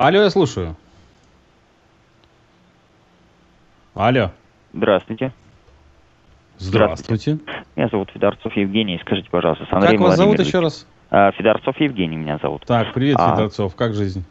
Алло, я слушаю. Алло. Здравствуйте. Здравствуйте. Меня зовут Федорцов Евгений. Скажите, пожалуйста, с Андреем Владимировичем. Как вас зовут еще раз? Федорцов Евгений меня зовут. Так, привет, Федорцов. Как жизнь?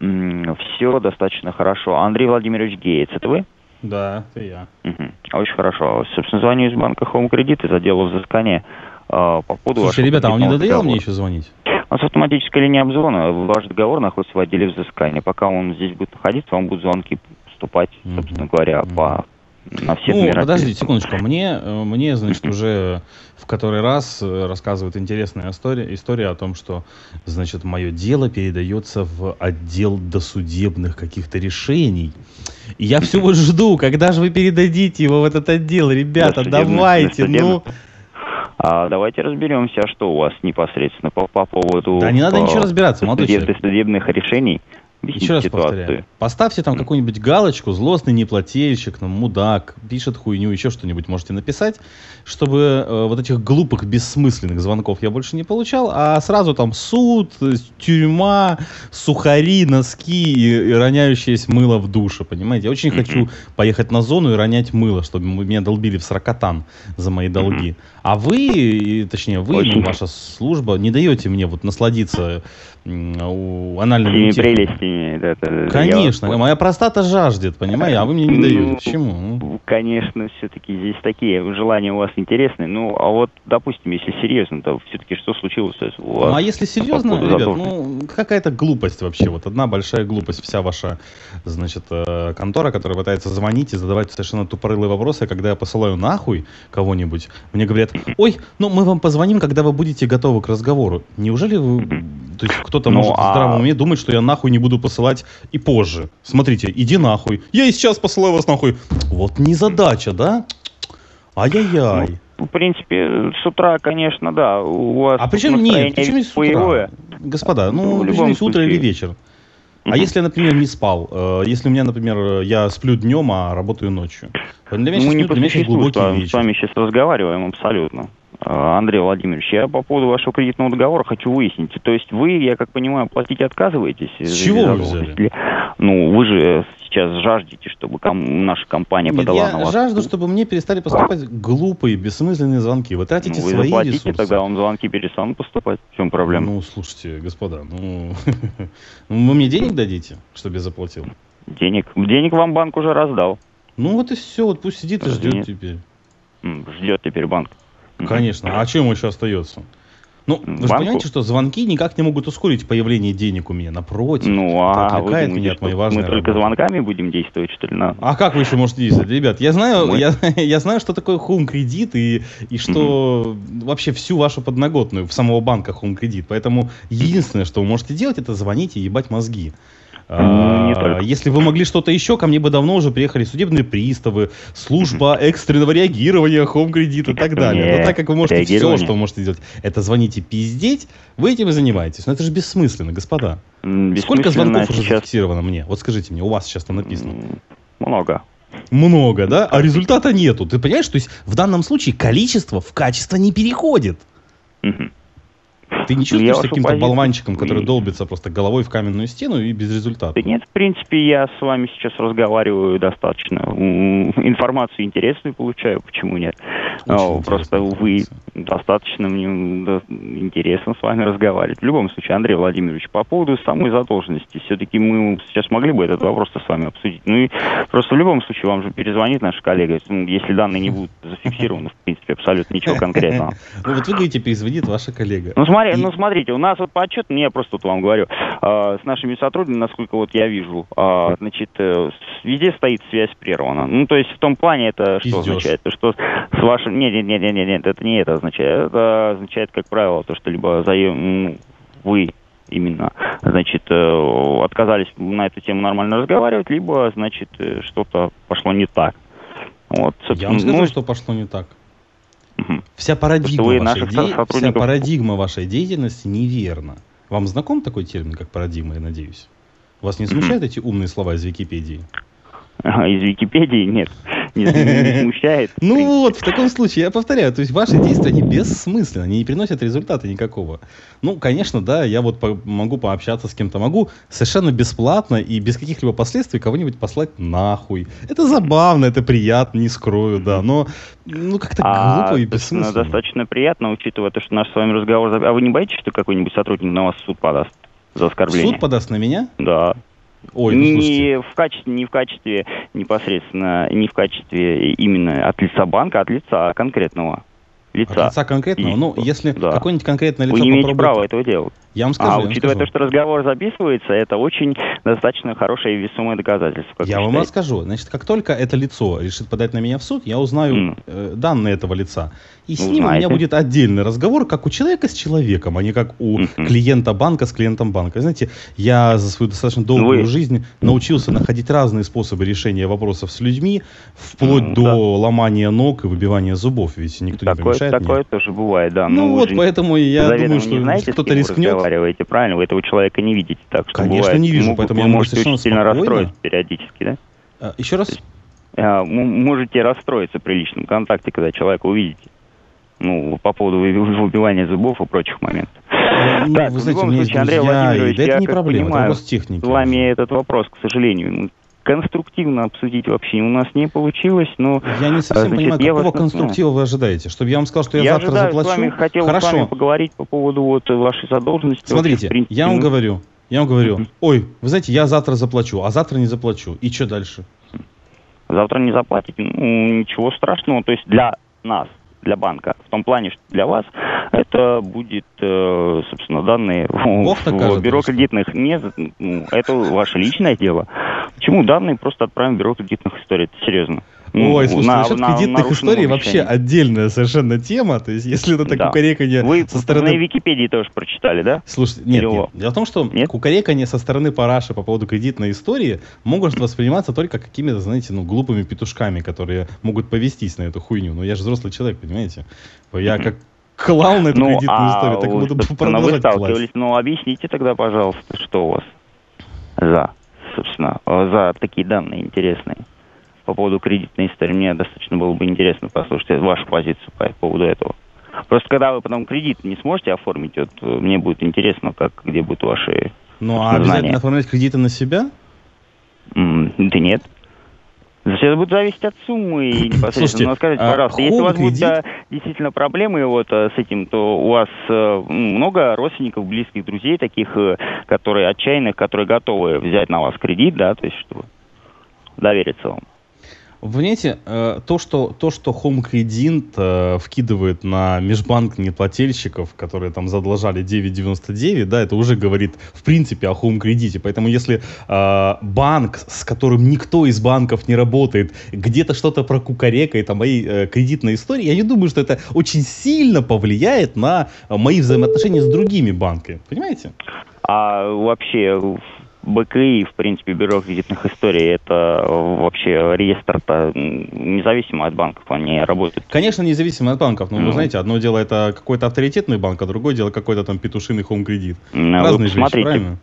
Все достаточно хорошо. Андрей Владимирович Гейц, это вы? Да, это я. Угу. Очень хорошо. Собственно, звоню из банка Хоум Кредит из отдела взыскания по поводу... Слушайте, ребята, а он не надоело мне еще звонить? У нас автоматическая линия обзвона. Ваш договор находится в отделе взыскания. Пока он здесь будет находиться, вам будут звонки поступать, собственно говоря, по... На все подождите секундочку. Мне, значит, уже в который раз рассказывает интересная история о том, что, значит, мое дело передается в отдел досудебных каких-то решений. И я все вот жду, когда же вы передадите его в этот отдел. Ребята, давайте, ну... давайте разберемся, что у вас непосредственно по поводу... Да не надо ничего разбираться, молодой человек. ...досудебных решений. Еще раз повторяю, поставьте там какую-нибудь галочку, злостный неплательщик, ну, мудак, пишет хуйню, еще что-нибудь можете написать, чтобы вот этих глупых, бессмысленных звонков я больше не получал, а сразу там суд, тюрьма, сухари, носки и роняющееся мыло в душе, понимаете? Я очень хочу поехать на зону и ронять мыло, чтобы меня долбили в сракотан за мои долги. А вы, точнее, вы, ваша служба, не даете мне вот насладиться анальными прелестями. Это, конечно, моя простата жаждет, понимаете, а вы мне не даете. Почему? Конечно, все-таки здесь такие желания у вас интересные. Ну, а вот, допустим, если серьезно, то все-таки что случилось у вас? Ну, а если серьезно, ребят, ну, какая-то глупость вообще. Вот одна большая глупость, вся ваша, значит, контора, которая пытается звонить и задавать совершенно тупорылые вопросы. Когда я посылаю нахуй кого-нибудь, мне говорят: ой, ну мы вам позвоним, когда вы будете готовы к разговору. Неужели вы, то есть кто-то может в здравом уме думать, что я нахуй не буду посылать и позже. Смотрите, иди нахуй. Я и сейчас посылаю вас нахуй. Вот незадача, да? Ай-яй-яй. Ну, в принципе, с утра, конечно, да. У вас Причем с утра? Господа, ну, причем с утра или вечер. А если я, например, не спал? Если у меня, например, я сплю днем, а работаю ночью? Для меня сейчас глубокий вечер. Мы с вами сейчас разговариваем абсолютно. Андрей Владимирович, я по поводу вашего кредитного договора хочу выяснить. То есть вы, я как понимаю, платить отказываетесь? С чего вы взяли? Ну, вы же сейчас жаждете, чтобы наша компания подала на вас... Я жажду, чтобы мне перестали поступать глупые, бессмысленные звонки. Вы тратите свои ресурсы. Вы заплатите, тогда вам звонки перестанут поступать. В чем проблема? Ну, слушайте, господа, ну... Вы мне денег дадите, чтобы я заплатил? Денег? Денег вам банк уже раздал. Ну, вот и все. Вот пусть сидит и ждет теперь. Ждет теперь банк. Конечно. А чем еще остается? Ну, вы же понимаете, что звонки никак не могут ускорить появление денег у меня. Напротив, это отвлекает меня от моей важной работы. Мы только звонками будем действовать, что ли? А как вы еще можете действовать? Ребят, я знаю, что такое Хоум Кредит и что вообще всю вашу подноготную в самого банка Хоум Кредит. Поэтому единственное, что вы можете делать, это звонить и ебать мозги. Если вы могли что-то еще, ко мне бы давно уже приехали судебные приставы, служба экстренного реагирования, Хоум Кредит и так далее. Но так как вы можете все, что вы можете делать, это звоните пиздеть, вы этим и занимаетесь. Но это же бессмысленно, господа. Сколько звонков уже зафиксировано мне? Вот скажите мне, у вас сейчас там написано. Много, да? А результата нету. Ты понимаешь, то есть в данном случае количество в качество не переходит. Ты не чувствуешь каким-то болванчиком, который долбится просто головой в каменную стену и без результата? Да нет, в принципе, я с вами сейчас разговариваю достаточно. Информацию интересную получаю, почему нет? Просто вы достаточно мне интересно с вами разговаривать. В любом случае, Андрей Владимирович, по поводу самой задолженности, все-таки мы сейчас могли бы этот вопрос с вами обсудить. Ну и просто в любом случае вам же перезвонит наш коллега, если данные не будут зафиксированы, в принципе, абсолютно ничего конкретного. Ну вот вы говорите, перезвонит ваша коллега. Смотрите, у нас вот по отчету, я просто тут вам говорю, с нашими сотрудниками, насколько вот я вижу, значит, везде стоит связь прервана. Ну, то есть в том плане это что означает? Что с вашим... Нет, это не это означает. Это означает, как правило, то, что либо вы именно, значит, отказались на эту тему нормально разговаривать, либо, значит, что-то пошло не так. Вот, я вам сказал, что пошло не так. Вся парадигма вашей деятельности неверна. Вам знаком такой термин, как парадигма, я надеюсь? Вас не смущают эти умные слова из Википедии? Из Википедии? Нет. Нет, не смущает. Ну вот, в таком случае, я повторяю, то есть ваши действия, они бессмысленны, они не приносят результата никакого. Ну, конечно, да, я вот могу пообщаться с кем-то, могу совершенно бесплатно и без каких-либо последствий кого-нибудь послать нахуй. Это забавно, это приятно, не скрою, да, но ну как-то глупо и бессмысленно. Достаточно приятно, учитывая то, что наш с вами разговор... А вы не боитесь, что какой-нибудь сотрудник на вас в суд подаст за оскорбление? Суд подаст на меня? Да. Ой, не, ну, не в качестве непосредственно, не в качестве именно от лица банка, от лица конкретного лица. От лица конкретного? И, ну, если да. какое-нибудь конкретное лицо попробует... Вы не имеете права этого делать. Я вам скажу, учитывая то, что разговор записывается, это очень достаточно хорошее и весомое доказательство. Я вам расскажу. Значит, как только это лицо решит подать на меня в суд, я узнаю данные этого лица. И с ним у меня будет отдельный разговор, как у человека с человеком, а не как у клиента банка с клиентом банка. Знаете, я за свою достаточно долгую жизнь научился находить разные способы решения вопросов с людьми, вплоть до ломания ног и выбивания зубов, ведь никто не помешает. Такое тоже бывает, да. Ну вот, поэтому я думаю, что кто-то рискнет. Правильно, вы этого человека не видите, так что конечно, бывает, не вижу, поэтому вы можете очень сильно расстроиться периодически, да? Еще раз? Можете расстроиться при личном контакте, когда человека увидите. Ну, по поводу выбивания зубов и прочих моментов. Ну, так, вы знаете, у меня есть Андрей Владимирович, это не проблема, это вопрос техники. С вами этот вопрос, к сожалению, конструктивно обсудить вообще у нас не получилось, но... Я не совсем понимаю, какого конструктива вы ожидаете? Чтобы я вам сказал, что я завтра заплачу? Я хотел с вами поговорить по поводу вот вашей задолженности. Смотрите, вообще, принципе, я вам говорю, ой, вы знаете, я завтра заплачу, а завтра не заплачу. И что дальше? Завтра не заплатить? Ну, ничего страшного. То есть для нас, для банка, в том плане, что для вас это будет, собственно, данные в бюро кредитных. Нет, это ваше личное дело. Почему данные просто отправим в бюро кредитных историй? Это серьезно. Ой, слушай, насчет кредитных историй вообще отдельная совершенно тема. То есть, если это так кукареканье со стороны... Вы на Википедии тоже прочитали, да? Слушай, нет. Дело в том, что кукареканье со стороны параши по поводу кредитной истории могут восприниматься только какими-то, знаете, ну, глупыми петушками, которые могут повестись на эту хуйню. Но я же взрослый человек, понимаете? Я как... клал на эту кредитную историю, так буду продолжать класть. Ну, объясните тогда, пожалуйста, что у вас за такие данные интересные по поводу кредитной истории. Мне достаточно было бы интересно послушать вашу позицию по поводу этого. Просто когда вы потом кредит не сможете оформить, вот мне будет интересно, где будут ваши... Ну, а обязательно оформлять кредиты на себя? Да нет. Это будет зависеть от суммы и непосредственно. Слушайте, но скажите, пожалуйста, если у вас будут действительно проблемы вот с этим, то у вас много родственников, близких, друзей таких, которые отчаянных, которые готовы взять на вас кредит, да, то есть чтобы довериться вам. Вы понимаете, то, что Хоум Кредит вкидывает на межбанк неплательщиков, которые там задолжали 9,99, да, это уже говорит в принципе о Хоум Кредите. Поэтому если банк, с которым никто из банков не работает, где-то что-то про кукарекает о моей кредитной истории, я не думаю, что это очень сильно повлияет на мои взаимоотношения с другими банками. Понимаете? А вообще... БКИ, в принципе, бюро кредитных историй, это вообще реестр-то независимо от банков, они работают. Конечно, независимо от банков, но вы знаете, одно дело это какой-то авторитетный банк, а другое дело какой-то там петушиный Хоум Кредит. Разные же вещи, правильно?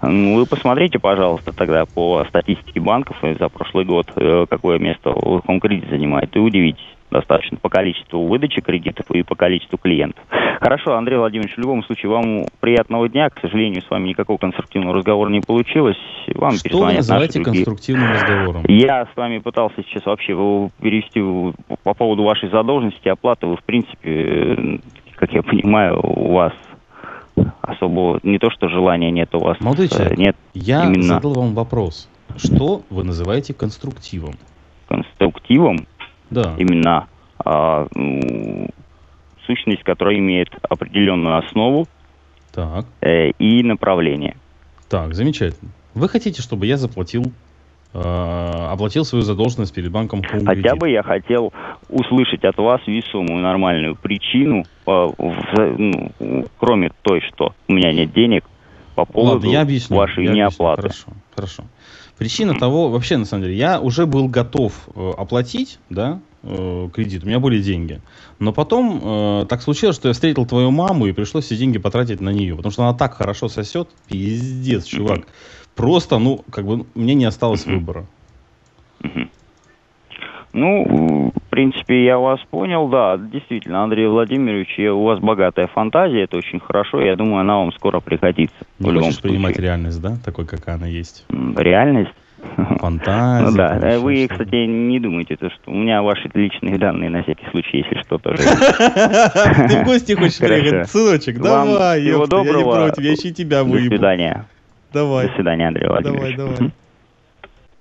Вы посмотрите, пожалуйста, тогда по статистике банков за прошлый год, какое место Хоум Кредит занимает, и удивитесь. Достаточно по количеству выдачи кредитов и по количеству клиентов. Хорошо, Андрей Владимирович, в любом случае, вам приятного дня. К сожалению, с вами никакого конструктивного разговора не получилось. Вам что вы называете конструктивным разговором? Я с вами пытался сейчас вообще перевести по поводу вашей задолженности, оплаты. Вы, в принципе, как я понимаю, у вас особо не то что желания нет, у вас молодой человек, нет. Я задал вам вопрос. Что вы называете конструктивом? Конструктивом? Да. Именно сущность, которая имеет определенную основу и направление. Так, замечательно. Вы хотите, чтобы я оплатил свою задолженность перед банком Хоум Кредит? Хотя бы я хотел услышать от вас весомую нормальную причину, кроме той, что у меня нет денег, по поводу вашей неоплаты. Хорошо. Причина того, вообще, на самом деле, я уже был готов оплатить, кредит, у меня были деньги. Но потом так случилось, что я встретил твою маму, и пришлось все деньги потратить на нее, потому что она так хорошо сосет, пиздец, чувак. Просто, у меня не осталось выбора. Ну, в принципе, я вас понял, да, действительно, Андрей Владимирович, у вас богатая фантазия, это очень хорошо, я думаю, она вам скоро пригодится. Не хочешь принимать реальность, да, такой, какая она есть? Реальность? Фантазия. Ну, да, вы, кстати, не думайте, что у меня ваши личные данные на всякий случай, если что, тоже. Ты в гости хочешь приехать, сыночек, давай, я не против, я еще тебя выебу. До свидания. Давай. До свидания, Андрей Владимирович. Давай, давай.